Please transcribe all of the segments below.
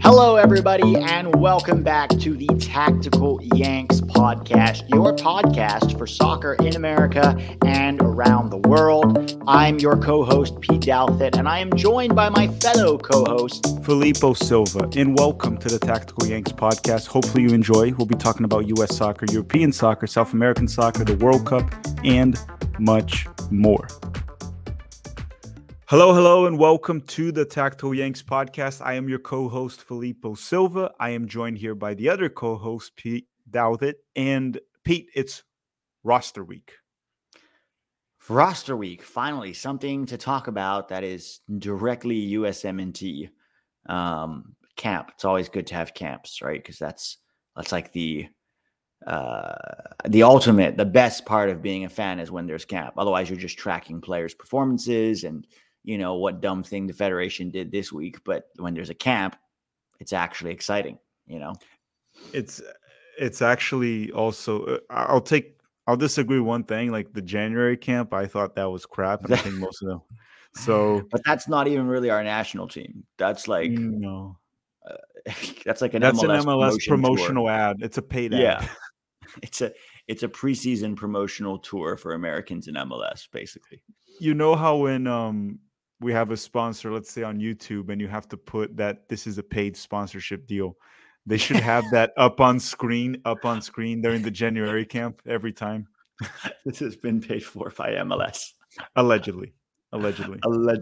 Hello, everybody, and welcome back to the Tactical Yanks podcast, your podcast for soccer in America and around the world. I'm your co-host, Pete Douthit, and I am joined by my fellow co-host, Filippo Silva, and welcome to the Tactical Yanks podcast. Hopefully you enjoy. We'll be talking about U.S. soccer, European soccer, South American soccer, the World Cup, and much more. Hello, and welcome to the Tactical Yanks podcast. I am your co-host, Filippo Silva. I am joined here by the other co-host, Pete Douthit. And Pete, it's roster week. Roster week, finally, something to talk about that is directly USMNT camp. It's always good to have camps, right? Because that's like the ultimate, the best part of being a fan is when there's camp. Otherwise, you're just tracking players' performances and you know, what dumb thing the Federation did this week, but when there's a camp, it's actually exciting, you know? It's actually also, I'll disagree one thing, like the January camp, I thought that was crap, and I think most of them, so. But that's not even really our national team. That's like, no. That's like an MLS promotional tour. Ad. It's a paid ad. Yeah. It's a preseason promotional tour for Americans in MLS, basically. You know how when, we have a sponsor, let's say on YouTube, and you have to put that this is a paid sponsorship deal. They should have that up on screen during the January camp every time. This has been paid for by MLS. Allegedly. But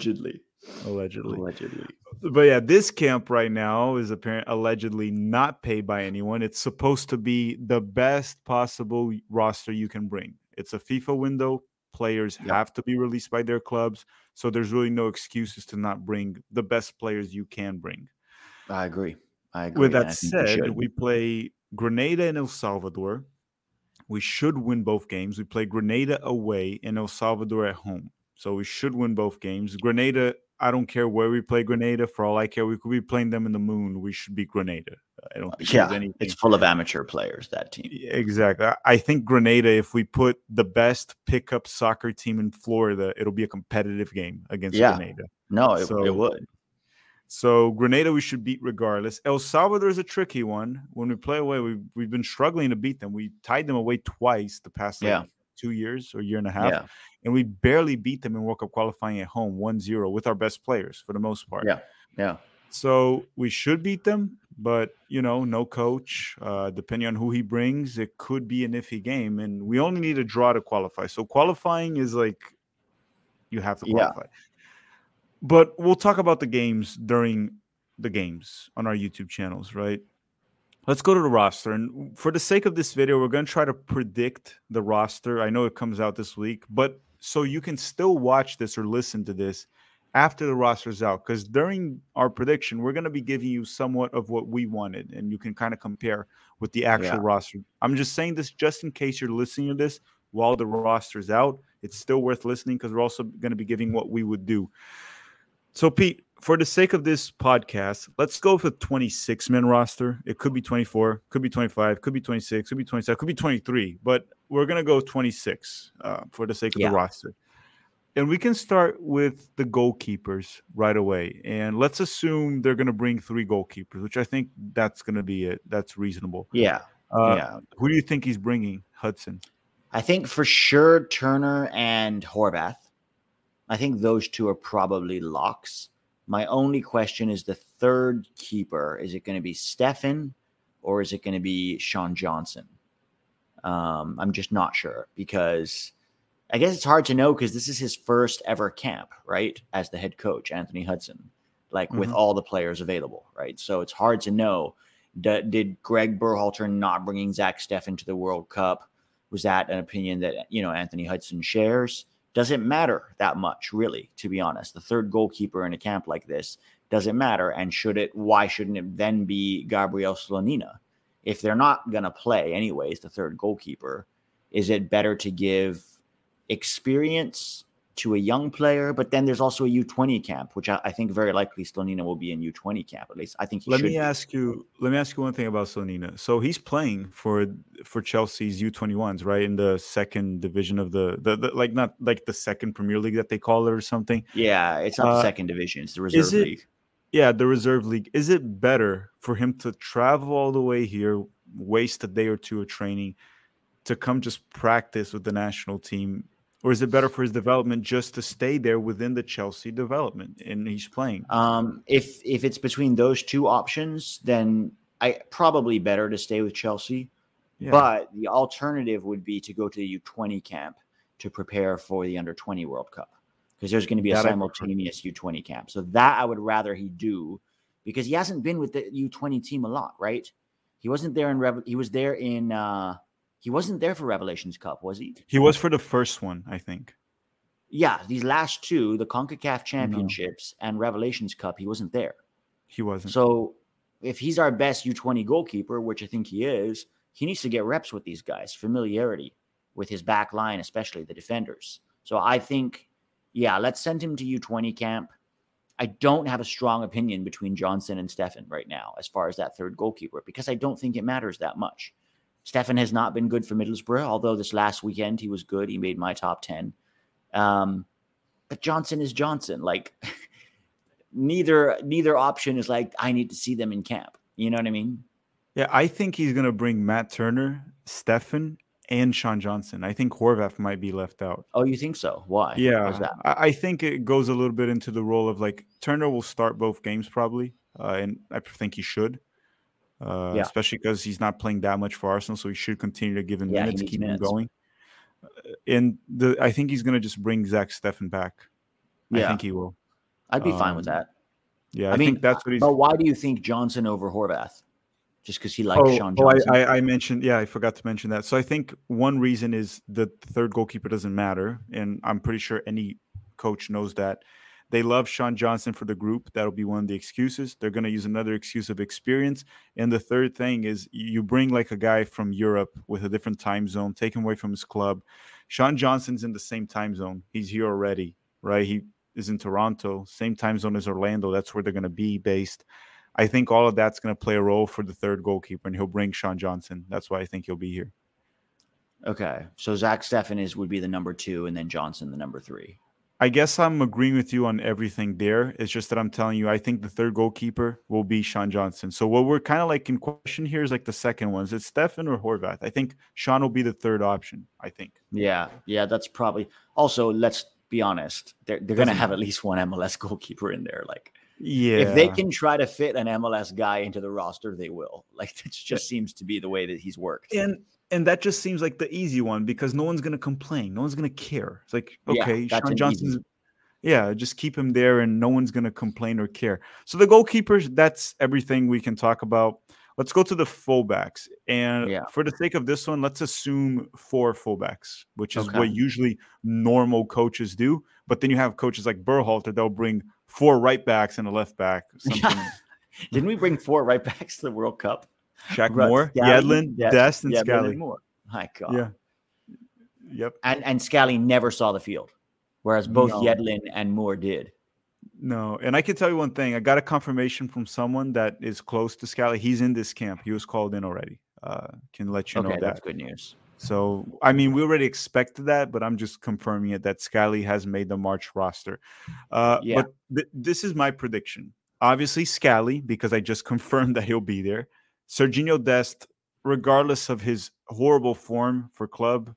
yeah, this camp right now is apparently allegedly not paid by anyone. It's supposed to be the best possible roster you can bring. It's a FIFA window. Players have to be released by their clubs. So there's really no excuses to not bring the best players you can bring. I agree. With that said, we play Grenada and El Salvador. We should win both games. We play Grenada away and El Salvador at home. So we should win both games. Grenada, I don't care where we play Grenada. For all I care, we could be playing them in the moon. We should beat Grenada. I don't think there's anything. It's full of amateur players, that team. Exactly. I think Grenada, if we put the best pickup soccer team in Florida, it'll be a competitive game against Grenada. No, it would. So Grenada, we should beat regardless. El Salvador is a tricky one. When we play away, we've been struggling to beat them. We tied them away twice the past 2 years or year and a half. Yeah. And we barely beat them in World Cup qualifying at home 1-0 with our best players for the most part. Yeah. So we should beat them, but, you know, no coach. Depending on who he brings, it could be an iffy game. And we only need a draw to qualify. So qualifying is like you have to qualify. But we'll talk about the games during the games on our YouTube channels, right? Let's go to the roster. And for the sake of this video, we're going to try to predict the roster. I know it comes out this week, but so you can still watch this or listen to this after the roster's out, because during our prediction, we're going to be giving you somewhat of what we wanted, and you can kind of compare with the actual roster. I'm just saying this just in case you're listening to this while the roster's out. It's still worth listening because we're also going to be giving what we would do. So, Pete, for the sake of this podcast, let's go for 26-man roster. It could be 24, could be 25, could be 26, could be 27, could be 23. But we're going to go 26 for the sake of the roster. And we can start with the goalkeepers right away. And let's assume they're going to bring three goalkeepers, which I think that's going to be it. That's reasonable. Yeah. Who do you think he's bringing, Hudson? I think for sure Turner and Horvath. I think those two are probably locks. My only question is the third keeper. Is it going to be Stefan or is it going to be Sean Johnson? I'm just not sure because I guess it's hard to know because this is his first ever camp, right? As the head coach, Anthony Hudson, like with all the players available, right? So it's hard to know. Did Greg Berhalter not bringing Zach Steffen to the World Cup? Was that an opinion that, you know, Anthony Hudson shares? Doesn't matter that much, really, to be honest. The third goalkeeper in a camp like this doesn't matter. And should it, why shouldn't it then be Gabriel Slonina? If they're not going to play anyways, the third goalkeeper, is it better to give experience to a young player? But then there's also a U20 camp, which I think very likely Slonina will be in U20 camp. At least I think he should. Let me ask you one thing about Slonina. So he's playing for Chelsea's U21s, right? In the second division of the like, not like the second Premier League that they call it or something. Yeah, it's not the second division. It's the reserve league. Yeah, the reserve league. Is it better for him to travel all the way here, waste a day or two of training to come just practice with the national team? Or is it better for his development just to stay there within the Chelsea development and he's playing? If it's between those two options, then I probably better to stay with Chelsea. Yeah. But the alternative would be to go to the U20 camp to prepare for the Under-20 World Cup. Because there's going to be a simultaneous U20 camp. So that I would rather he do, because he hasn't been with the U20 team a lot, right? He wasn't there in he wasn't there for Revelations Cup, was he? He was for the first one, I think. Yeah, these last two, the CONCACAF Championships and Revelations Cup, he wasn't there. He wasn't. So if he's our best U20 goalkeeper, which I think he is, he needs to get reps with these guys, familiarity with his back line, especially the defenders. So I think... yeah, let's send him to U20 camp. I don't have a strong opinion between Johnson and Stefan right now as far as that third goalkeeper, because I don't think it matters that much. Stefan has not been good for Middlesbrough, although this last weekend he was good. He made my top 10. But Johnson is Johnson. Like, neither option is like, I need to see them in camp. You know what I mean? Yeah, I think he's going to bring Matt Turner, Stefan, and Sean Johnson. I think Horvath might be left out. Oh, you think so? Why? Yeah, how's that? I think it goes a little bit into the role of like Turner will start both games probably, and I think he should, especially because he's not playing that much for Arsenal, so he should continue to give him minutes, keep him going. And I think he's going to just bring Zach Steffen back. Yeah. I think he will. I'd be fine with that. Yeah, I mean, think that's what he's. But why do you think Johnson over Horvath? Just because he likes Sean Johnson. I mentioned, I forgot to mention that. So I think one reason is the third goalkeeper doesn't matter, and I'm pretty sure any coach knows that. They love Sean Johnson for the group. That'll be one of the excuses. They're going to use another excuse of experience. And the third thing is you bring like a guy from Europe with a different time zone, take him away from his club. Sean Johnson's in the same time zone. He's here already, right? He is in Toronto, same time zone as Orlando. That's where they're going to be based. I think all of that's going to play a role for the third goalkeeper, and he'll bring Sean Johnson. That's why I think he'll be here. Okay. So Zach Steffen would be the number two, and then Johnson the number three. I guess I'm agreeing with you on everything there. It's just that I'm telling you, I think the third goalkeeper will be Sean Johnson. So what we're kind of like in question here is like the second one. Is it Steffen or Horvath? I think Sean will be the third option, I think. Yeah. Yeah, that's probably – also, let's be honest. They're going to have at least one MLS goalkeeper in there, like – yeah. If they can try to fit an MLS guy into the roster, they will. Like, it just seems to be the way that he's worked. And that just seems like the easy one because no one's going to complain. No one's going to care. It's like, okay, Sean Johnson's – just keep him there and no one's going to complain or care. So the goalkeepers, that's everything we can talk about. Let's go to the fullbacks. And for the sake of this one, let's assume four fullbacks, which is what usually normal coaches do. But then you have coaches like Berhalter, they'll bring – four right backs and a left back. Didn't we bring four right backs to the World Cup? Shaq Moore, Yedlin, Dest, and Scally. My God. Yeah. Yep. And Scally never saw the field, whereas both Yedlin and Moore did. No. And I can tell you one thing. I got a confirmation from someone that is close to Scally. He's in this camp. He was called in already. Can let you know that. That's good news. So, I mean, we already expected that, but I'm just confirming it that Scally has made the March roster. But this is my prediction. Obviously, Scally, because I just confirmed that he'll be there. Serginho Dest, regardless of his horrible form for club,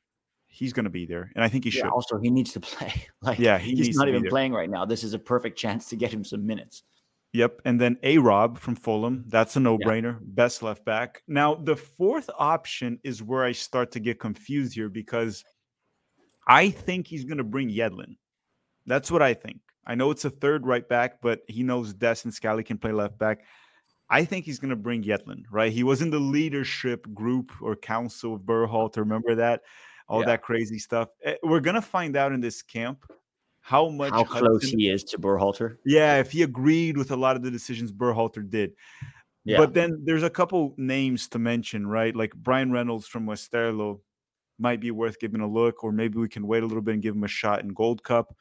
he's going to be there, and I think he should. Also, he needs to play. Like, yeah, he's not even playing right now. This is a perfect chance to get him some minutes. Yep, and then A-Rob from Fulham. That's a no-brainer. Yeah. Best left back. Now, the fourth option is where I start to get confused here, because I think he's going to bring Yedlin. That's what I think. I know it's a third right back, but he knows Dest and Scally can play left back. I think he's going to bring Yedlin, right? He was in the leadership group or council of Berhalter. Remember that? All that crazy stuff. We're going to find out in this camp how close he is to Berhalter. Yeah, if he agreed with a lot of the decisions Berhalter did. Yeah. But then there's a couple names to mention, right? Like Brian Reynolds from Westerlo might be worth giving a look, or maybe we can wait a little bit and give him a shot in Gold Cup.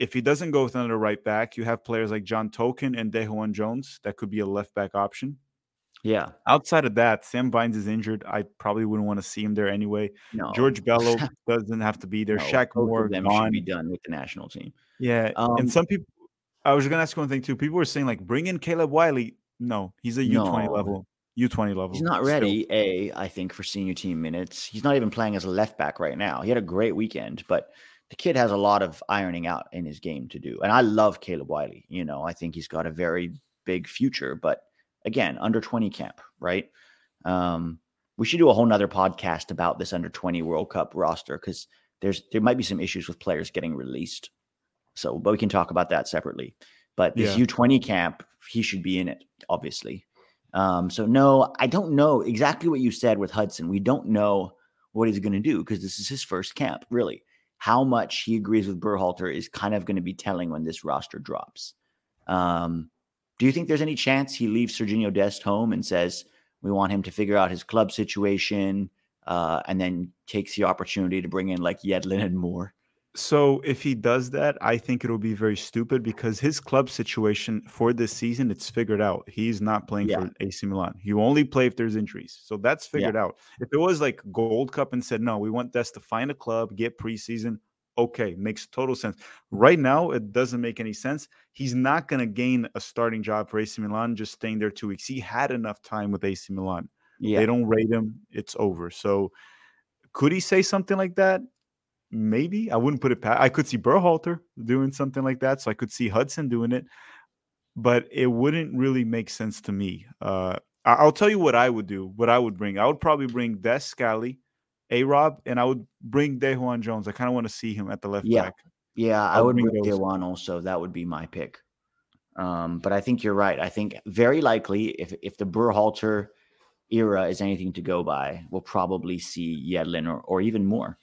If he doesn't go with another right back, you have players like John Token and Dejuan Jones. That could be a left back option. Yeah. Outside of that, Sam Vines is injured. I probably wouldn't want to see him there anyway. No. George Bello doesn't have to be there. No, Shaq Moore should be done with the national team. Yeah. And some people, I was going to ask one thing too. People were saying, like, bring in Caleb Wiley. No, he's a U20 level. U20 level. He's not ready, still. I think, for senior team minutes. He's not even playing as a left back right now. He had a great weekend, but the kid has a lot of ironing out in his game to do. And I love Caleb Wiley. You know, I think he's got a very big future, but again, under 20 camp, right? We should do a whole nother podcast about this under 20 World Cup roster, because there might be some issues with players getting released. So, but we can talk about that separately. But this U20 camp, he should be in it, obviously. So no, I don't know exactly what you said with Hudson. We don't know what he's going to do, because this is his first camp, really. How much he agrees with Berhalter is kind of going to be telling when this roster drops. Do you think there's any chance he leaves Serginho Dest home and says, we want him to figure out his club situation, and then takes the opportunity to bring in like Yedlin and Moore? So if he does that, I think it'll be very stupid, because his club situation for this season, it's figured out. He's not playing for AC Milan. You only play if there's injuries. So that's figured out. If it was like Gold Cup and said, no, we want Dest to find a club, get preseason, okay, makes total sense. Right now, it doesn't make any sense. He's not going to gain a starting job for AC Milan just staying there 2 weeks. He had enough time with AC Milan. Yeah. They don't rate him. It's over. So could he say something like that? Maybe. I wouldn't put it past. I could see Berhalter doing something like that. So I could see Hudson doing it. But it wouldn't really make sense to me. I'll tell you what I would do, what I would bring. I would probably bring Des, Scally, A-Rob, and I would bring Dejuan Jones. I kind of want to see him at the left back. Yeah, I would bring Dejuan also. That would be my pick. But I think you're right. I think very likely, if the Berhalter era is anything to go by, we'll probably see Yedlin or even more.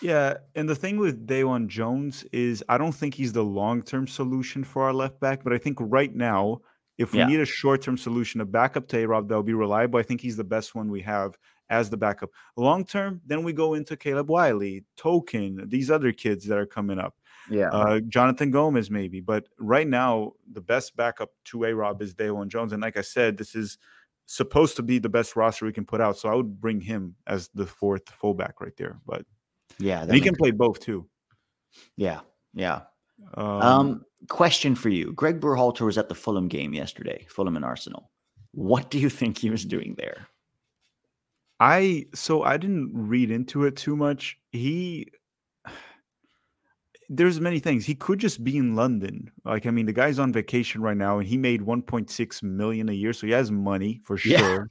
Yeah, and the thing with Dejuan Jones is I don't think he's the long-term solution for our left back, but I think right now, if we need a short-term solution, a backup to A-Rob that will be reliable, I think he's the best one we have as the backup. Long term, then we go into Caleb Wiley, Token, these other kids that are coming up. Yeah. Jonathan Gomez, maybe. But right now, the best backup to A-Rob is Dejuan Jones. And like I said, this is supposed to be the best roster we can put out. So I would bring him as the fourth fullback right there. But yeah, he can play both too. Yeah. Yeah. Question for you. Greg Berhalter was at the Fulham game yesterday, Fulham and Arsenal. What do you think he was doing there? I didn't read into it too much. There's many things. He could just be in London. Like, I mean, the guy's on vacation right now and he made 1.6 million a year. So he has money for sure. Yeah.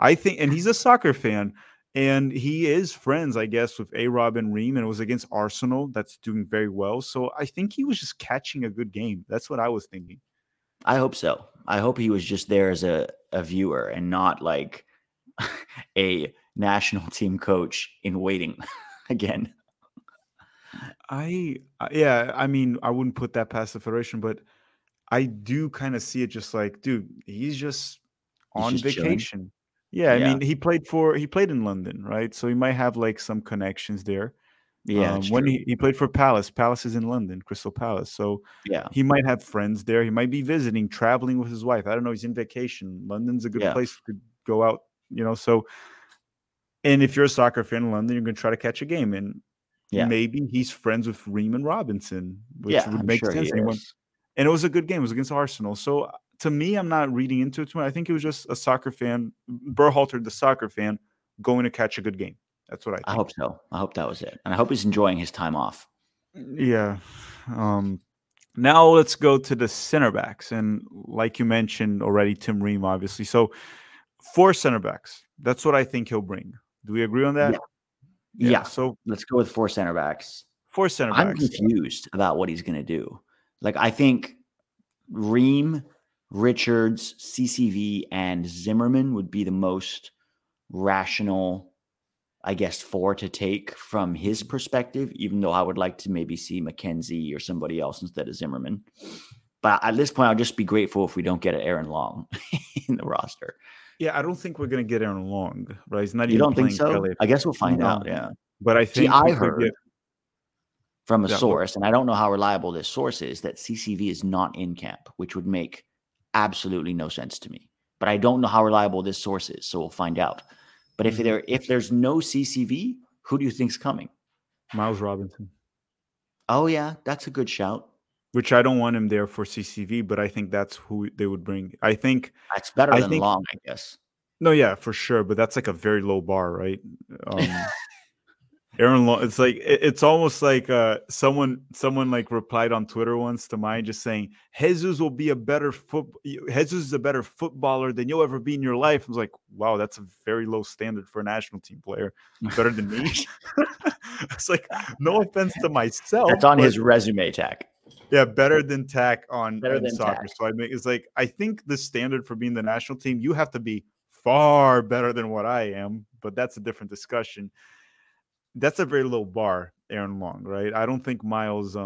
I think, and he's a soccer fan and he is friends, I guess, with A-Rob and Ream, and it was against Arsenal. That's doing very well. So I think he was just catching a good game. That's what I was thinking. I hope so. I hope he was just there as a viewer and not like a national team coach in waiting again. I wouldn't put that past the Federation, but I do kind of see it just like, dude, he's just vacation. Yeah. I mean, he played in London, right? So he might have like some connections there. Yeah. When he played for Palace is in London, Crystal Palace. So he might have friends there. He might be visiting, traveling with his wife. I don't know. He's in vacation. London's a good place to go out. You know, so, and if you're a soccer fan in London, you're going to try to catch a game, and maybe he's friends with Ream and Robinson, which would make sense. And it was a good game. It was against Arsenal. So to me, I'm not reading into it too much. I think it was just a soccer fan, Berhalter, the soccer fan, going to catch a good game. That's what I think. I hope so. I hope that was it. And I hope he's enjoying his time off. Yeah. Now let's go to the center backs. And like you mentioned already, Tim Ream, obviously. So 4 center backs. That's what I think he'll bring. Do we agree on that? Yeah. So let's go with 4 center backs. 4 center backs. I'm confused about what he's going to do. Like, I think Ream, Richards, CCV, and Zimmerman would be the most rational, I guess, 4 to take from his perspective, even though I would like to maybe see McKenzie or somebody else instead of Zimmerman. But at this point, I'll just be grateful if we don't get an Aaron Long in the roster. Yeah, I don't think we're going to get Aaron Long, right? He's not even playing. You don't think so? LA. I guess we'll find out, yeah. But I think I heard from a source, and I don't know how reliable this source is, that CCV is not in camp, which would make absolutely no sense to me. But I don't know how reliable this source is, so we'll find out. But if there's no CCV, who do you think's coming? Miles Robinson. Oh, yeah, that's a good shout. Which I don't want him there for CCV, but I think that's who they would bring. I think that's better than Long, I guess. No, yeah, for sure. But that's like a very low bar, right? Aaron Long, it's like it's almost like someone like replied on Twitter once to mine, just saying Jesus is a better footballer than you'll ever be in your life. I was like, wow, that's a very low standard for a national team player. Better than me. It's like, no offense to myself. That's on his resume tag. Yeah, better than tack on soccer. Tack. So it's like, I think the standard for being the national team, you have to be far better than what I am. But that's a different discussion. That's a very low bar, Aaron Long, right? I don't think Miles.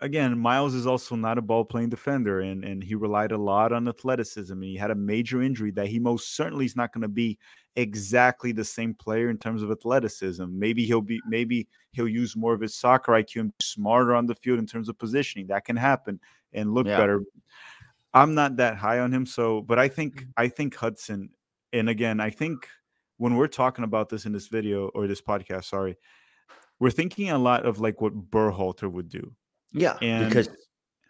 Again, Miles is also not a ball-playing defender, and he relied a lot on athleticism. And he had a major injury that he most certainly is not going to be exactly the same player in terms of athleticism. Maybe he'll use more of his soccer IQ and be smarter on the field in terms of positioning. That can happen and look better. I'm not that high on him, but I think Hudson, and again, I think when we're talking about this in this video or this podcast, sorry, we're thinking a lot of like what Berhalter would do. Yeah, and because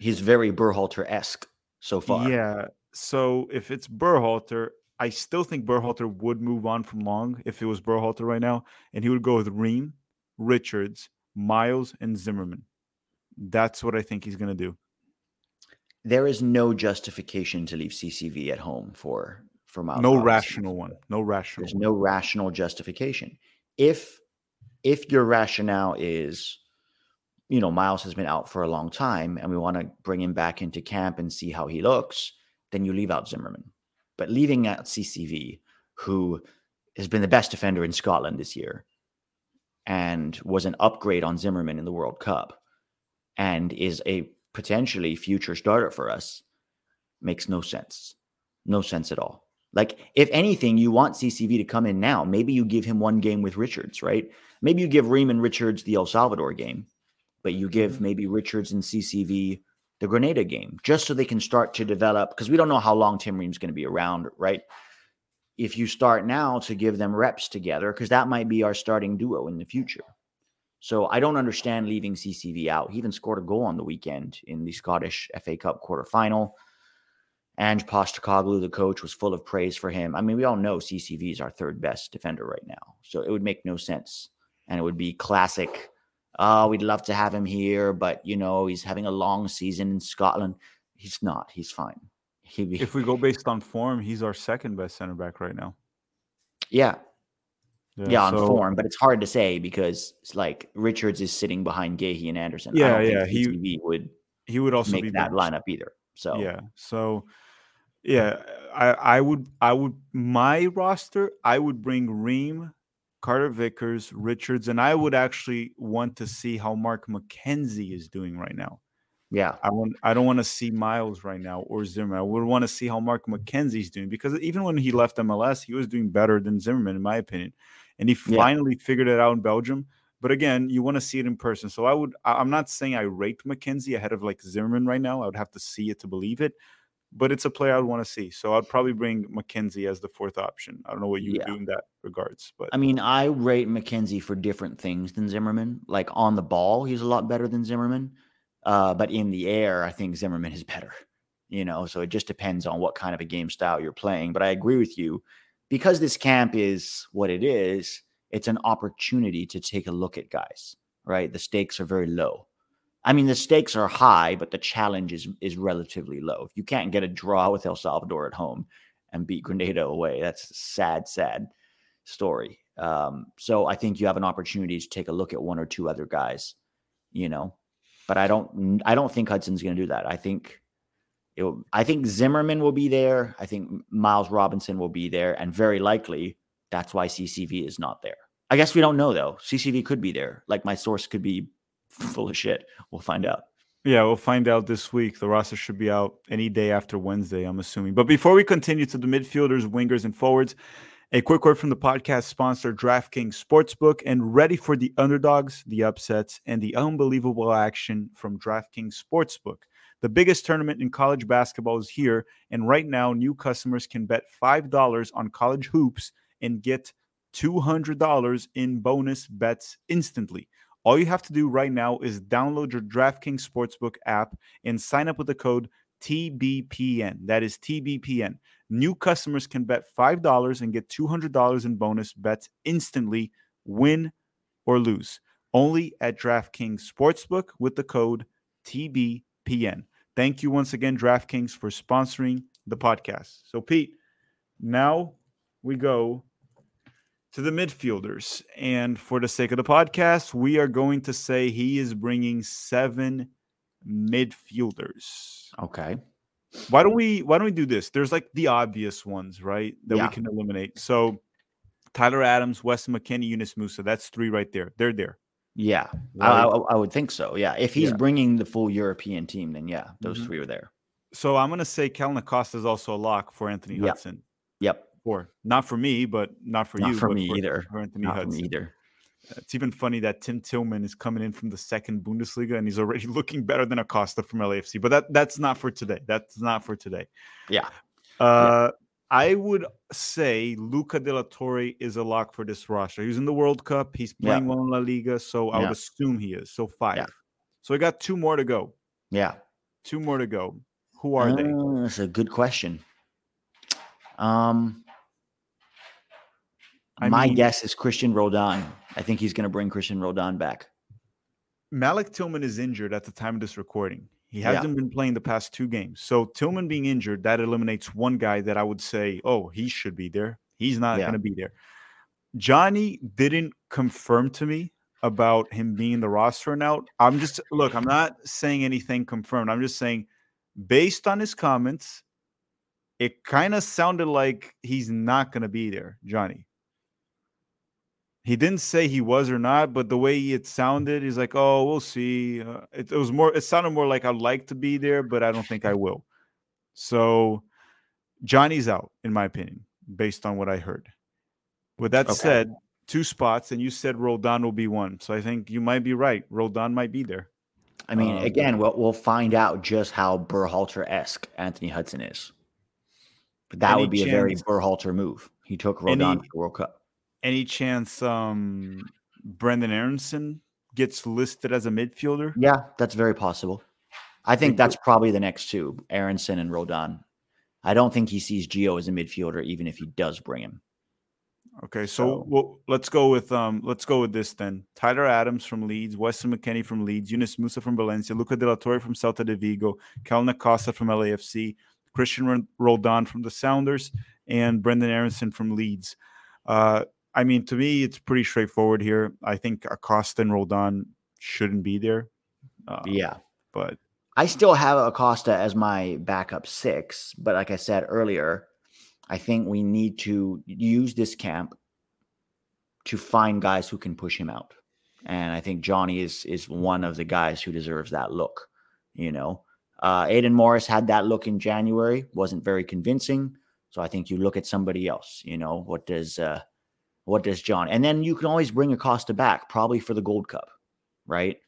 he's very Berhalter-esque so far. Yeah, so if it's Berhalter, I still think Berhalter would move on from Long if it was Berhalter right now, and he would go with Ream, Richards, Miles, and Zimmerman. That's what I think he's going to do. There is no justification to leave CCV at home for Miles. No rational one. There's no rational justification. If your rationale is, you know, Miles has been out for a long time and we want to bring him back into camp and see how he looks, then you leave out Zimmerman. But leaving out CCV, who has been the best defender in Scotland this year and was an upgrade on Zimmerman in the World Cup and is a potentially future starter for us, makes no sense. No sense at all. Like, if anything, you want CCV to come in now. Maybe you give him one game with Richards, right? Maybe you give Ream and Richards the El Salvador game, but you give maybe Richards and CCV the Grenada game, just so they can start to develop, because we don't know how long Tim Ream's going to be around, right? If you start now to give them reps together, because that might be our starting duo in the future. So I don't understand leaving CCV out. He even scored a goal on the weekend in the Scottish FA Cup quarterfinal. Ange Postecoglou, the coach, was full of praise for him. I mean, we all know CCV is our third best defender right now. So it would make no sense. And it would be classic, we'd love to have him here, but, you know, he's having a long season in Scotland. He's not. He's fine. If we go based on form, he's our second best center back right now. Yeah, on form, but it's hard to say because it's like Richards is sitting behind Gahey and Anderson. Yeah, I don't think he would also make that lineup either. So yeah, I would my roster, I would bring Ream, Carter Vickers, Richards, and I would actually want to see how Mark McKenzie is doing right now. Yeah. I don't want to see Miles right now or Zimmerman. I would want to see how Mark McKenzie is doing, because even when he left MLS, he was doing better than Zimmerman, in my opinion. And he finally figured it out in Belgium. But again, you want to see it in person. So I'm not saying I rate McKenzie ahead of like Zimmerman right now. I would have to see it to believe it. But it's a player I'd want to see. So I'd probably bring McKenzie as the fourth option. I don't know what you would do in that regards. But I mean, I rate McKenzie for different things than Zimmerman. Like on the ball, he's a lot better than Zimmerman. But in the air, I think Zimmerman is better. You know, so it just depends on what kind of a game style you're playing. But I agree with you. Because this camp is what it is, it's an opportunity to take a look at guys, right? The stakes are very low. I mean, the stakes are high, but the challenge is relatively low. If you can't get a draw with El Salvador at home and beat Grenada away, that's a sad, sad story. So I think you have an opportunity to take a look at one or two other guys, you know, but I don't think Hudson's going to do that. I think Zimmerman will be there. I think Miles Robinson will be there. And very likely that's why CCV is not there. I guess we don't know though. CCV could be there. Like my source could be full of shit. We'll find out. Yeah, we'll find out this week. The roster should be out any day after Wednesday, I'm assuming. But before we continue to the midfielders, wingers, and forwards, a quick word from the podcast sponsor, DraftKings Sportsbook, and ready for the underdogs, the upsets, and the unbelievable action from DraftKings Sportsbook. The biggest tournament in college basketball is here, and right now, new customers can bet $5 on college hoops and get $200 in bonus bets instantly. All you have to do right now is download your DraftKings Sportsbook app and sign up with the code TBPN. That is TBPN. New customers can bet $5 and get $200 in bonus bets instantly, win or lose. Only at DraftKings Sportsbook with the code TBPN. Thank you once again, DraftKings, for sponsoring the podcast. So, Pete, now we go to the midfielders. And for the sake of the podcast, we are going to say he is bringing 7 midfielders. Okay. Why don't we do this? There's like the obvious ones, right? That we can eliminate. So Tyler Adams, Weston McKennie, Yunus Musa. That's 3 right there. They're there. Yeah. Right? I would think so. Yeah. If he's bringing the full European team, then yeah, those 3 are there. So I'm going to say Kellyn Acosta is also a lock for Anthony Hudson. Yep. Or not for me, but not for you. Not for me either. It's even funny that Tim Tillman is coming in from the second Bundesliga and he's already looking better than Acosta from LAFC. But that's not for today. Yeah. I would say Luca De La Torre is a lock for this roster. He was in the World Cup. He's playing well in La Liga, so I would assume he is. So 5. Yeah. So I got 2 more to go. Yeah. 2 more to go. Who are they? That's a good question. My guess is Cristian Roldan. I think he's going to bring Cristian Roldan back. Malik Tillman is injured at the time of this recording. He hasn't been playing the past 2 games. So Tillman being injured, that eliminates one guy that I would say, oh, he should be there. He's not going to be there. Johnny didn't confirm to me about him being in the roster now. I'm not saying anything confirmed. I'm just saying, based on his comments, it kind of sounded like he's not going to be there, Johnny. He didn't say he was or not, but the way it sounded, he's like, "Oh, we'll see." It sounded more like I'd like to be there, but I don't think I will. So, Johnny's out, in my opinion, based on what I heard. With that said, 2 spots, and you said Roldan will be one, so I think you might be right. Roldan might be there. I mean, again, we'll find out just how Berhalter-esque Anthony Hudson is. But that would be a very Berhalter move. He took Rodon to the World Cup. Any chance Brendan Aronson gets listed as a midfielder? Yeah, that's very possible. I think that's probably the next 2, Aronson and Rodon. I don't think he sees Gio as a midfielder, even if he does bring him. Okay, so let's go with this then. Tyler Adams from Leeds, Weston McKennie from Leeds, Yunus Musa from Valencia, Luca De La Torre from Celta de Vigo, Kellyn Acosta from LAFC, Cristian Roldan from the Sounders, and Brendan Aronson from Leeds. I mean, to me, it's pretty straightforward here. I think Acosta and Roldan shouldn't be there. But I still have Acosta as my backup 6. But like I said earlier, I think we need to use this camp to find guys who can push him out. And I think Johnny is one of the guys who deserves that look, you know. Aiden Morris had that look in January, wasn't very convincing. So I think you look at somebody else, you know, what does John, and then you can always bring Acosta back probably for the Gold Cup, right?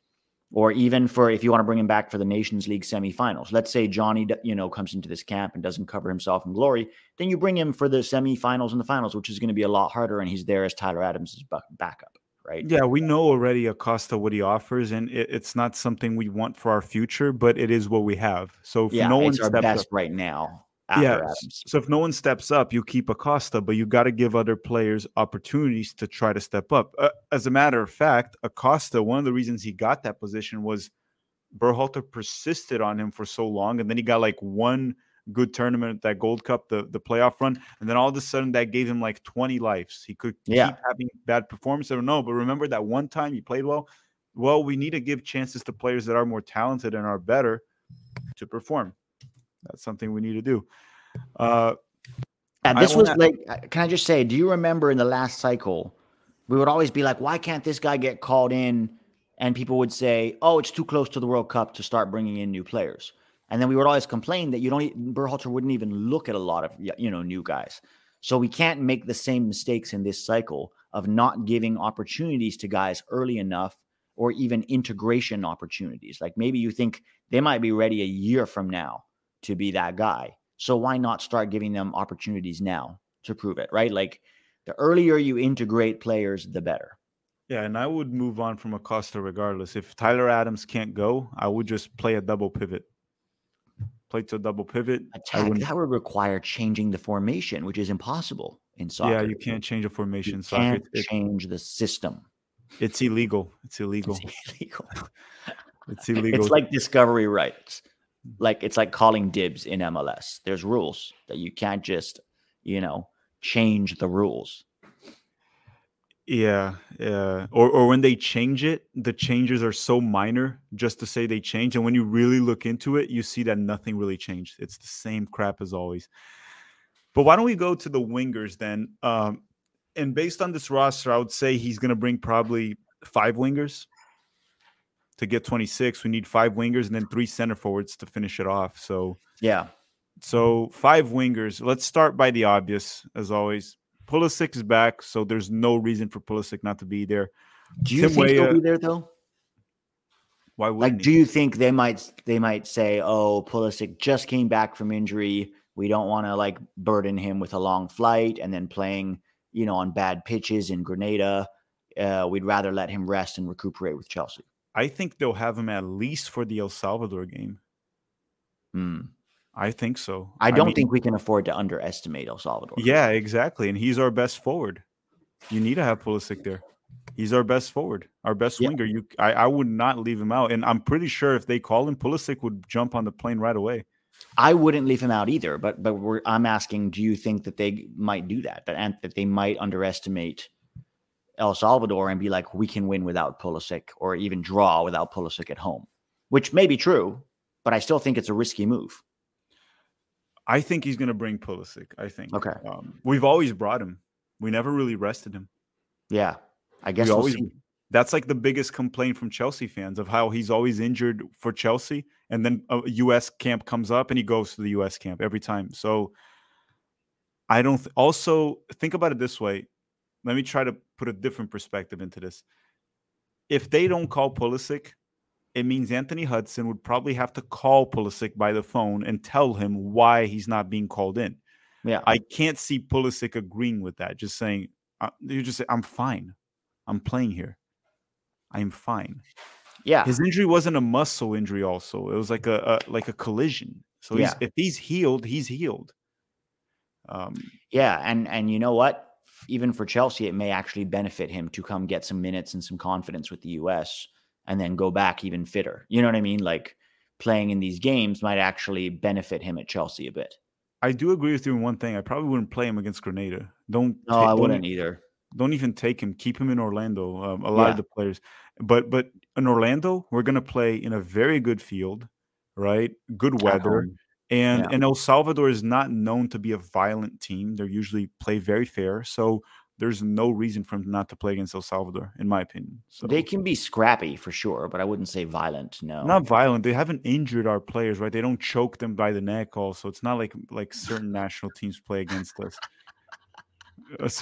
Or even for, if you want to bring him back for the Nations League semifinals, let's say Johnny, you know, comes into this camp and doesn't cover himself in glory. Then you bring him for the semifinals and the finals, which is going to be a lot harder. And he's there as Tyler Adams' backup. Right. Yeah, we know already Acosta what he offers, and it's not something we want for our future, but it is what we have. So if no one steps up right now, after Adams. So if no one steps up, you keep Acosta, but you got to give other players opportunities to try to step up. As a matter of fact, Acosta, one of the reasons he got that position was Berhalter persisted on him for so long, and then he got like one good tournament, that Gold Cup, the playoff run, and then all of a sudden that gave him like 20 lives. He could keep having bad performance. I don't know, but remember that one time he played well? Well, we need to give chances to players that are more talented and are better to perform. That's something we need to do. And this was like, can I just say, do you remember in the last cycle, we would always be like, why can't this guy get called in? And people would say, oh, it's too close to the World Cup to start bringing in new players. And then we would always complain that Berhalter wouldn't even look at a lot of, new guys. So we can't make the same mistakes in this cycle of not giving opportunities to guys early enough, or even integration opportunities. Like maybe you think they might be ready a year from now to be that guy. So why not start giving them opportunities now to prove it, right? Like the earlier you integrate players, the better. Yeah, and I would move on from Acosta regardless. If Tyler Adams can't go, I would just play a double pivot. Play to a double pivot. That would require changing the formation, which is impossible in soccer. Yeah, you can't change a formation in soccer. You can't change the system. It's illegal. It's illegal. It's like discovery rights. Like it's like calling dibs in MLS. There's rules that you can't just, change the rules. Yeah. Or when they change it, the changes are so minor just to say they change. And when you really look into it, you see that nothing really changed. It's the same crap as always. But why don't we go to the wingers then? And based on this roster, I would say he's going to bring probably 5 wingers to get 26. We need 5 wingers and then 3 center forwards to finish it off. So 5 wingers. Let's start by the obvious, as always. Pulisic is back, so there's no reason for Pulisic not to be there. Do you think he'll be there though? Why would? Like, do you think they might say, "Oh, Pulisic just came back from injury. We don't want to like burden him with a long flight and then playing, on bad pitches in Grenada. We'd rather let him rest and recuperate with Chelsea." I think they'll have him at least for the El Salvador game. I think so. I mean, think we can afford to underestimate El Salvador. Yeah, exactly. And he's our best forward. You need to have Pulisic there. He's our best forward, our best winger. I would not leave him out. And I'm pretty sure if they call him, Pulisic would jump on the plane right away. I wouldn't leave him out either. But I'm asking, do you think that they might do that? That they might underestimate El Salvador and be like, we can win without Pulisic, or even draw without Pulisic at home, which may be true, but I still think it's a risky move. I think he's going to bring Pulisic. I think. Okay. We've always brought him. We never really rested him. Yeah. I guess we'll see. That's like the biggest complaint from Chelsea fans of how he's always injured for Chelsea. And then a U.S. camp comes up and he goes to the U.S. camp every time. So I don't also think about it this way. Let me try to put a different perspective into this. If they don't call Pulisic, it means Anthony Hudson would probably have to call Pulisic by the phone and tell him why he's not being called in. Yeah, I can't see Pulisic agreeing with that. Just saying, I'm fine. I'm playing here. I'm fine. Yeah, his injury wasn't a muscle injury. Also, it was like a collision. So if he's healed, he's healed. And you know what? Even for Chelsea, it may actually benefit him to come get some minutes and some confidence with the U.S. and then go back even fitter. You know what I mean? Like playing in these games might actually benefit him at Chelsea a bit. I do agree with you in one thing. I probably wouldn't play him against Grenada. I wouldn't either. Don't even take him. Keep him in Orlando. A lot of the players. But in Orlando, we're going to play in a very good field, right? Good weather. And El Salvador is not known to be a violent team. They usually play very fair. So there's no reason for him not to play against El Salvador, in my opinion. So they can be scrappy for sure, but I wouldn't say violent. No, not violent. They haven't injured our players, right? They don't choke them by the neck. Also, it's not like certain national teams play against us.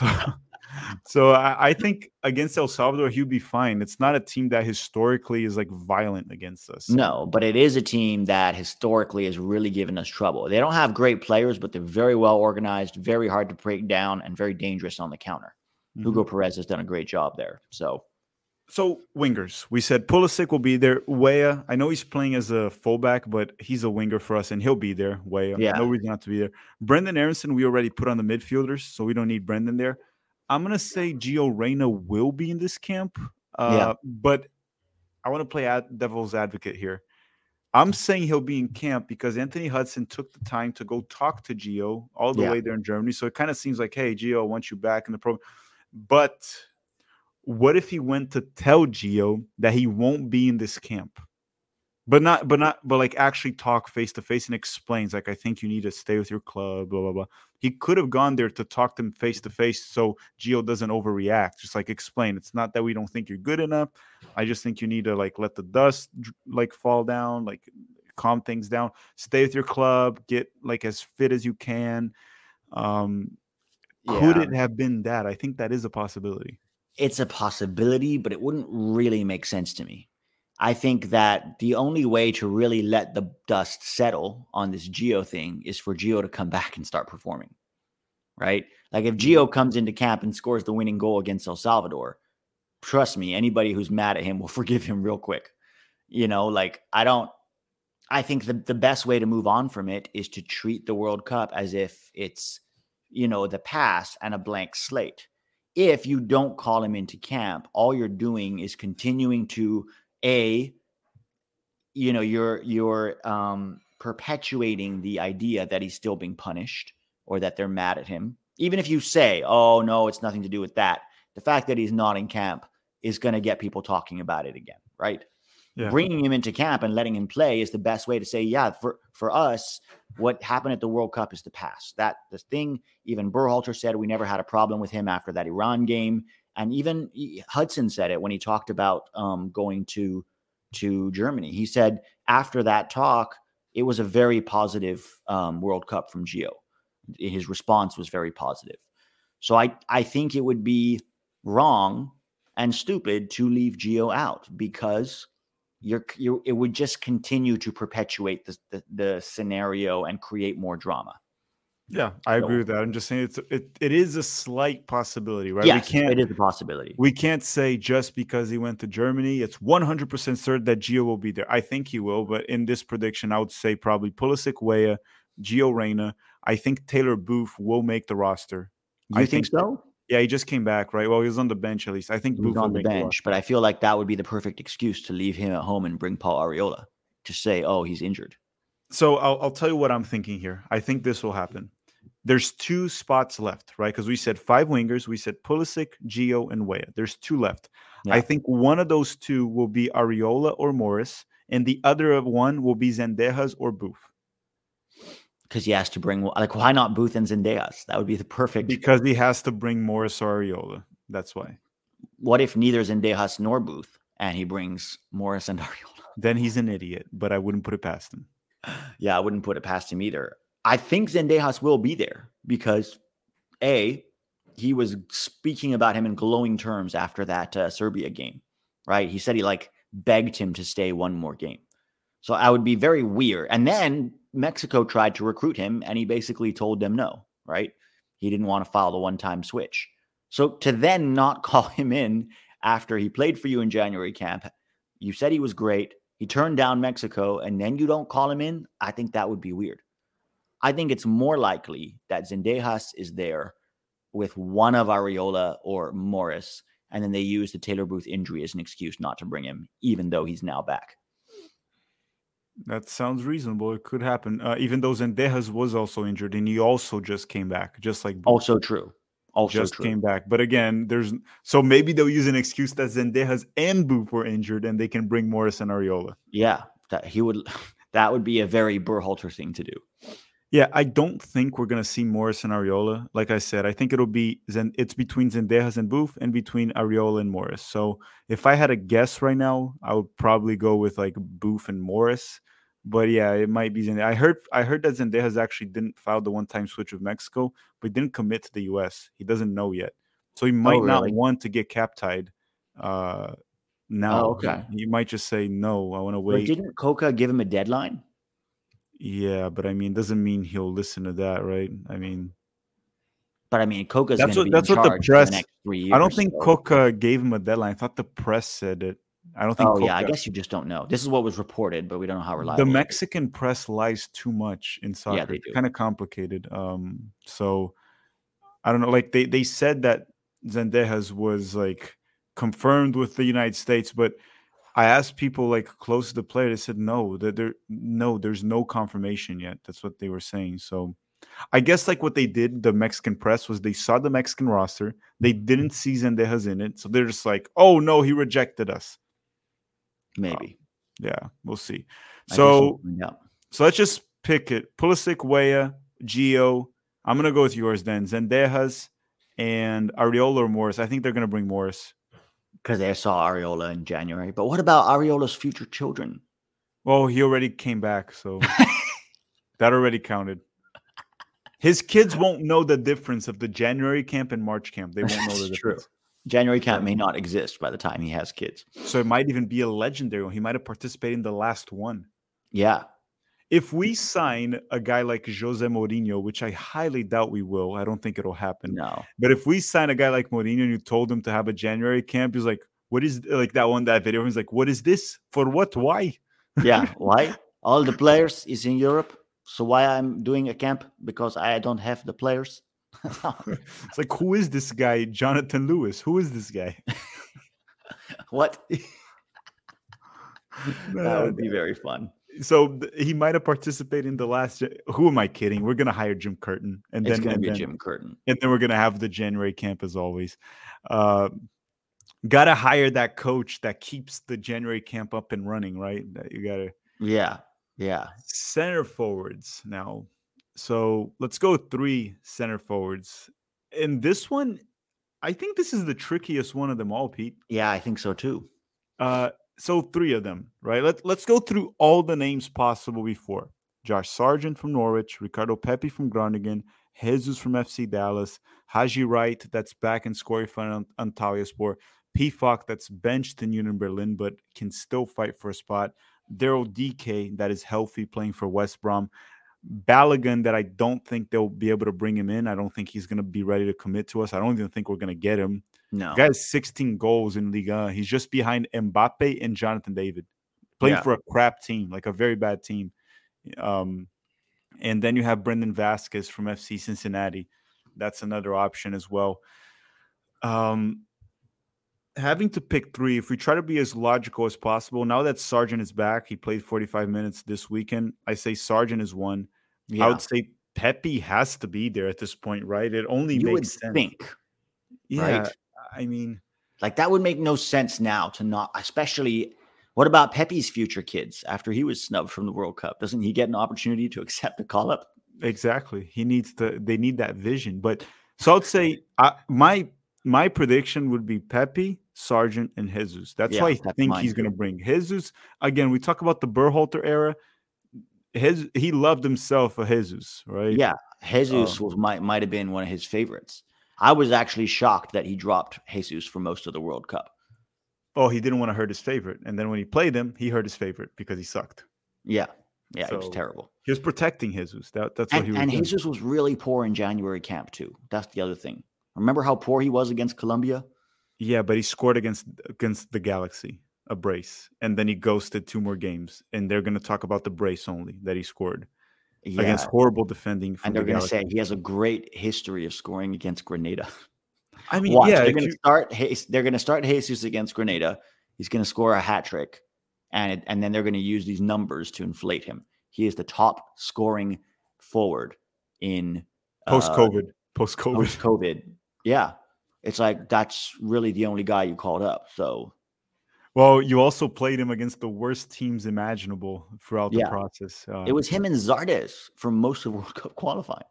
So I think against El Salvador, he'll be fine. It's not a team that historically is like violent against us. No, but it is a team that historically has really given us trouble. They don't have great players, but they're very well organized, very hard to break down, and very dangerous on the counter. Mm-hmm. Hugo Perez has done a great job there. So So wingers, we said Pulisic will be there. Weah, I know he's playing as a fullback, but he's a winger for us, and he'll be there. Weah, yeah. No reason not to be there. Brendan Aronson, we already put on the midfielders, so we don't need Brendan there. I'm going to say Gio Reyna will be in this camp, but I want to play devil's advocate here. I'm saying he'll be in camp because Anthony Hudson took the time to go talk to Gio all the way there in Germany. So it kind of seems like, hey, Gio, I want you back in the program. But what if he went to tell Gio that he won't be in this camp? But like actually talk face to face and explains, like, I think you need to stay with your club, blah, blah, blah. He could have gone there to talk to him face to face so Gio doesn't overreact. Just like explain, it's not that we don't think you're good enough. I just think you need to like let the dust like fall down, like calm things down, stay with your club, get like as fit as you can. Could it have been that? I think that is a possibility. It's a possibility, but it wouldn't really make sense to me. I think that the only way to really let the dust settle on this Gio thing is for Gio to come back and start performing, right? Like if Gio comes into camp and scores the winning goal against El Salvador, trust me, anybody who's mad at him will forgive him real quick. You know, like I think the best way to move on from it is to treat the World Cup as if it's, you know, the past and a blank slate. If you don't call him into camp, all you're doing is continuing to you're perpetuating the idea that he's still being punished or that they're mad at him. Even if you say, oh, no, it's nothing to do with that. The fact that he's not in camp is going to get people talking about it again, right? Yeah. Bringing him into camp and letting him play is the best way to say, yeah, for us, what happened at the World Cup is the past. That the thing, even Berhalter said, we never had a problem with him after that Iran game. And even Hudson said it when he talked about going to Germany. He said after that talk, it was a very positive World Cup from Gio. His response was very positive. So I think it would be wrong and stupid to leave Gio out because it would just continue to perpetuate the scenario and create more drama. Yeah, I agree with that. I'm just saying it is a slight possibility, right? Yes, it is a possibility. We can't say just because he went to Germany, it's 100% certain that Gio will be there. I think he will, but in this prediction, I would say probably Pulisic, Weah, Gio Reyna. I think Taylor Booth will make the roster. You think so? Yeah, he just came back, right? Well, he was on the bench at least. I think Booth was on the bench, but I feel like that would be the perfect excuse to leave him at home and bring Paul Arriola to say, oh, he's injured. So I'll tell you what I'm thinking here. I think this will happen. There's two spots left, right? Because we said five wingers. We said Pulisic, Gio, and Weah. There's two left. Yeah. I think one of those two will be Arriola or Morris, and the other one will be Zendejas or Booth. Because he has to bring, like, why not Booth and Zendejas? That would be the perfect. Because he has to bring Morris or Arriola. That's why. What if neither Zendejas nor Booth, and he brings Morris and Arriola? Then he's an idiot, but I wouldn't put it past him. Yeah, I wouldn't put it past him either. I think Zendejas will be there because, A, he was speaking about him in glowing terms after that Serbia game, right? He said he like begged him to stay one more game. So I would be very weird. And then Mexico tried to recruit him and he basically told them no, right? He didn't want to file the one-time switch. So to then not call him in after he played for you in January camp, you said he was great. He turned down Mexico and then you don't call him in. I think that would be weird. I think it's more likely that Zendejas is there with one of Arriola or Morris, and then they use the Taylor Booth injury as an excuse not to bring him, even though he's now back. That sounds reasonable. It could happen, even though Zendejas was also injured, and he also just came back, just like Booth. Also true. Came back. But again, so maybe they'll use an excuse that Zendejas and Booth were injured, and they can bring Morris and Arriola. Yeah, that would be a very Berhalter thing to do. Yeah, I don't think we're going to see Morris and Arriola. Like I said, I think it'll be it's between Zendejas and Booth and between Arriola and Morris. So if I had a guess right now, I would probably go with like Booth and Morris. But yeah, it might be Zendejas. I heard that Zendejas actually didn't file the one-time switch with Mexico, but didn't commit to the U.S. He doesn't know yet. So he might not want to get cap-tied now. Oh, okay. He might just say, no, I want to wait. But didn't Coca give him a deadline? Yeah, but I mean, doesn't mean he'll listen to that, right? I mean, But I mean, Coca's going to be in charge for the next 3 years. I don't think Coca gave him a deadline. I thought the press said it. I don't think. Oh, Coca, yeah. I guess you just don't know. This is what was reported, but we don't know how reliable. The Mexican press lies too much in soccer. Yeah, they do. It's kind of complicated. So I don't know. Like they said that Zendejas was like confirmed with the United States, but I asked people like close to the player. They said no. That there's no confirmation yet. That's what they were saying. So I guess like what they did, the Mexican press, was they saw the Mexican roster. They didn't see Zendejas in it, so they're just like, oh no, he rejected us. Maybe. Yeah, we'll see. So let's just pick it. Pulisic, Weah, Gio. I'm going to go with yours then. Zendejas and Arriola or Morris. I think they're going to bring Morris. Because they saw Arriola in January. But what about Arriola's future children? Well, he already came back, so that already counted. His kids won't know the difference of the January camp and March camp. They won't know the difference. True. January camp may not exist by the time he has kids. So it might even be a legendary one. He might have participated in the last one. Yeah. If we sign a guy like Jose Mourinho, which I highly doubt we will. I don't think it'll happen. No. But if we sign a guy like Mourinho and you told him to have a January camp, he's like, what is like that video? He's like, what is this? For what? Why? Yeah. Why? All the players is in Europe. So why I'm doing a camp? Because I don't have the players. It's like, who is this guy, Jonathan Lewis? Who is this guy? What? That would be very fun. So he might have participated in the last. Who am I kidding? We're gonna hire Jim Curtin, and then it's gonna be Jim Curtin, and then we're gonna have the January camp as always. Gotta hire that coach that keeps the January camp up and running, right? That you gotta. Yeah. Center forwards now. So let's go three center forwards. And this one, I think this is the trickiest one of them all, Pete. Yeah, I think so too. So three of them, right? Let's go through all the names possible before. Josh Sargent from Norwich, Ricardo Pepi from Groningen, Jesus from FC Dallas, Haji Wright, that's back in scoring for Antalyaspor, P. Fock, that's benched in Union Berlin, but can still fight for a spot, Daryl DK, that is healthy, playing for West Brom, Balogun, that I don't think they'll be able to bring him in. I don't think he's going to be ready to commit to us. I don't even think we're going to get him. No. The guy has 16 goals in Liga. He's just behind Mbappe and Jonathan David, playing for a crap team, like a very bad team. And then you have Brandon Vazquez from FC Cincinnati. That's another option as well. Having to pick three, if we try to be as logical as possible, now that Sargent is back, he played 45 minutes this weekend. I say Sargent is one. Yeah. I would say Pepi has to be there at this point, right? It only makes sense. Think, yeah. Right? I mean, like that would make no sense now to not, especially. What about Pepi's future kids after he was snubbed from the World Cup? Doesn't he get an opportunity to accept the call up? Exactly. They need that vision. But so I'd say my prediction would be Pepi, Sargent, and Jesus. That's why I think he's going to bring Jesus. Again, we talk about the Berhalter era. He loved himself a Jesus, right? Yeah, Jesus might have been one of his favorites. I was actually shocked that he dropped Jesus for most of the World Cup. Oh, he didn't want to hurt his favorite. And then when he played him, he hurt his favorite because he sucked. Yeah, so it was terrible. He was protecting Jesus. That's what he was doing. And Jesus was really poor in January camp too. That's the other thing. Remember how poor he was against Colombia? Yeah, but he scored against the Galaxy, a brace. And then he ghosted two more games. And they're going to talk about the brace only that he scored against horrible defending. From and they're going to say he has a great history of scoring against Grenada. I mean, they're going to start Jesus against Grenada. He's going to score a hat trick. And then they're going to use these numbers to inflate him. He is the top scoring forward in post-COVID. Yeah. It's like, that's really the only guy you called up. So, well, you also played him against the worst teams imaginable throughout the process. It was him and Zardes for most of World Cup qualifying.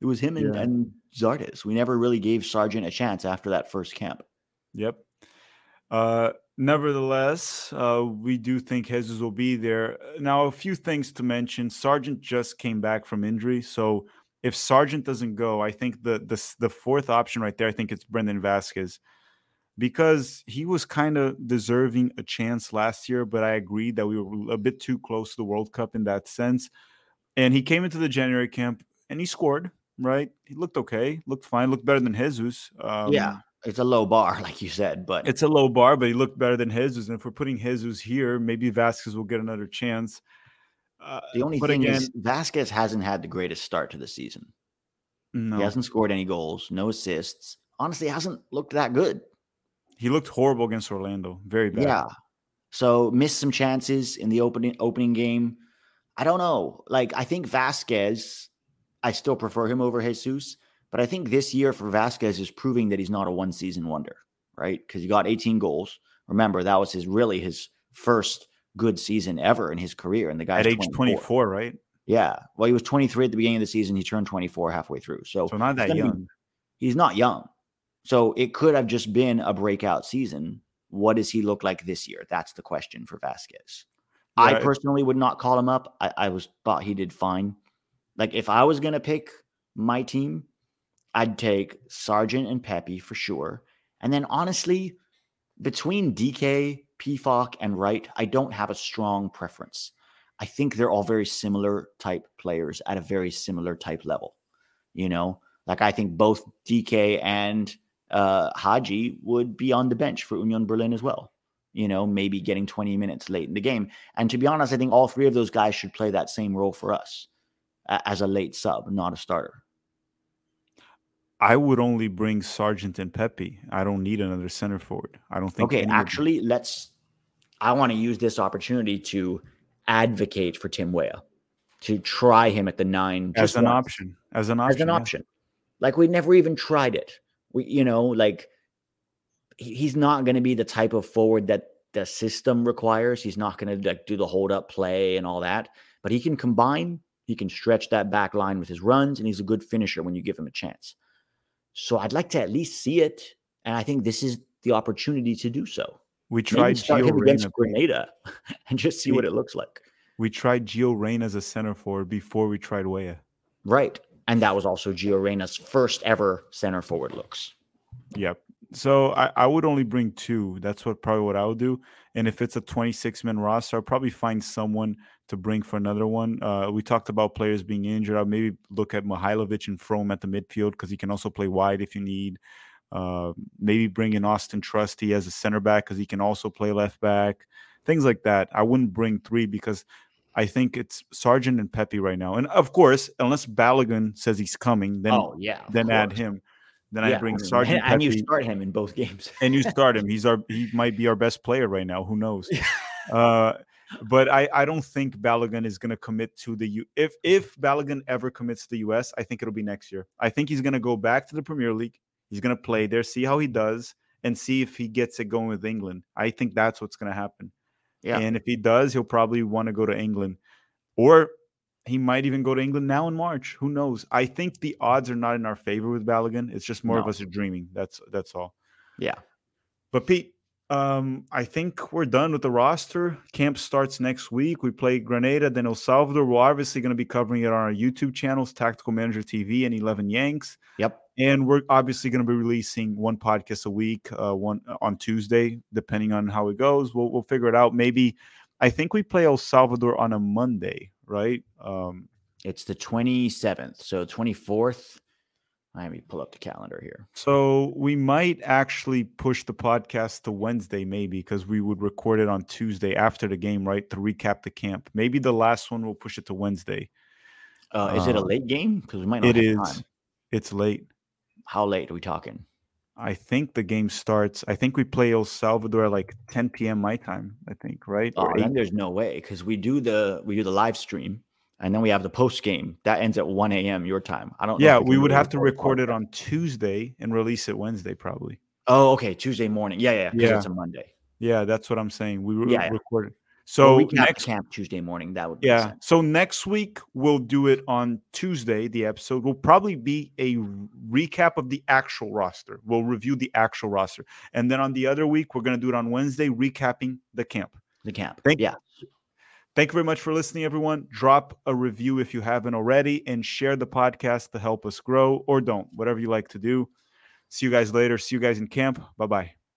It was him and Zardes. We never really gave Sargent a chance after that first camp. Yep. Nevertheless, we do think Jesus will be there. Now, a few things to mention. Sargent just came back from injury. So, if Sargent doesn't go, I think the fourth option right there, I think it's Brandon Vazquez, because he was kind of deserving a chance last year, but I agree that we were a bit too close to the World Cup in that sense. And he came into the January camp and he scored, right? He looked okay, looked fine, looked better than Jesus. Yeah, it's a low bar, like you said, but it's a low bar, but he looked better than Jesus. And if we're putting Jesus here, maybe Vazquez will get another chance. The only thing again, is Vazquez hasn't had the greatest start to the season. No. He hasn't scored any goals, no assists. Honestly, hasn't looked that good. He looked horrible against Orlando, very bad. Yeah, so missed some chances in the opening game. I don't know. Like, I think Vazquez, I still prefer him over Jesus, but I think this year for Vazquez is proving that he's not a one-season wonder, right? Because he got 18 goals. Remember, that was his first good season ever in his career. And the guy at age 24, right? Yeah. Well, he was 23 at the beginning of the season. He turned 24 halfway through. So not that young. He's not young. So it could have just been a breakout season. What does he look like this year? That's the question for Vazquez. Right. I personally would not call him up. I thought he did fine. Like, if I was going to pick my team, I'd take Sargent and Pepi for sure. And then, honestly, between DK, PFOC, and Wright, I don't have a strong preference. I think they're all very similar type players at a very similar type level. You know, like, I think both DK and Haji would be on the bench for Union Berlin as well. You know, maybe getting 20 minutes late in the game. And to be honest, I think all three of those guys should play that same role for us as a late sub, not a starter. I would only bring Sargent and Pepi. I don't need another center forward. I don't think. Okay, actually, I want to use this opportunity to advocate for Tim Weah, to try him at the 9. As an option. Like, we never even tried it. He's not going to be the type of forward that the system requires. He's not going to do the hold up play and all that, but he can combine. He can stretch that back line with his runs, and he's a good finisher when you give him a chance. So I'd like to at least see it. And I think this is the opportunity to do so. We tried Gio Reyna against Grenada and just see what it looks like. We tried Gio Reyna as a center forward before we tried Weah. Right. And that was also Gio Reyna's first ever center forward looks. Yep. So I would only bring two. That's probably what I would do. And if it's a 26-man roster, I'll probably find someone to bring for another one. We talked about players being injured. I'll maybe look at Mihailovic and Frome at the midfield because he can also play wide if you need. Maybe bring in Austin Trusty as a center back because he can also play left back. Things like that. I wouldn't bring three because I think it's Sargent and Pepi right now. And, of course, unless Balogun says he's coming, then add him. Then I bring Sargent. And you start him in both games. And you start him. He might be our best player right now. Who knows? But I don't think Balogun is going to commit to the U. If Balogun ever commits to the U.S., I think it'll be next year. I think he's going to go back to the Premier League. He's going to play there, see how he does, and see if he gets it going with England. I think that's what's going to happen. Yeah. And if he does, he'll probably want to go to England. Or he might even go to England now in March. Who knows? I think the odds are not in our favor with Balogun. It's just more of us are dreaming. That's all. Yeah. But Pete, I think we're done with the roster. Camp starts next week. We play Grenada, then El Salvador. We're obviously going to be covering it on our YouTube channels, Tactical Manager TV and 11 Yanks. Yep. And we're obviously going to be releasing one podcast a week, one on Tuesday, depending on how it goes. We'll figure it out. Maybe I think we play El Salvador on a Monday. Right? It's the 27th. So 24th. Let me pull up the calendar here. So we might actually push the podcast to Wednesday, maybe, because we would record it on Tuesday after the game, right? To recap the camp. Maybe the last one we'll push it to Wednesday. Is it a late game? Because we might not have time. It's late. How late are we talking? I think the game starts. I think we play El Salvador at like 10 p.m. my time. I think, right? Oh, then there's no way because we do the live stream and then we have the post game that ends at 1 a.m. your time. I don't. Yeah, we would have to record it on Tuesday and release it Wednesday probably. Oh, okay, Tuesday morning. Yeah. Because it's a Monday. Yeah, that's what I'm saying. We record it. So we next camp Tuesday morning. That would be sense. So next week we'll do it on Tuesday. The episode will probably be a recap of the actual roster. We'll review the actual roster, and then on the other week we're going to do it on Wednesday, recapping the camp. Thank you very much for listening, everyone. Drop a review if you haven't already, and share the podcast to help us grow, or don't, whatever you like to do. See you guys later. See you guys in camp. Bye bye.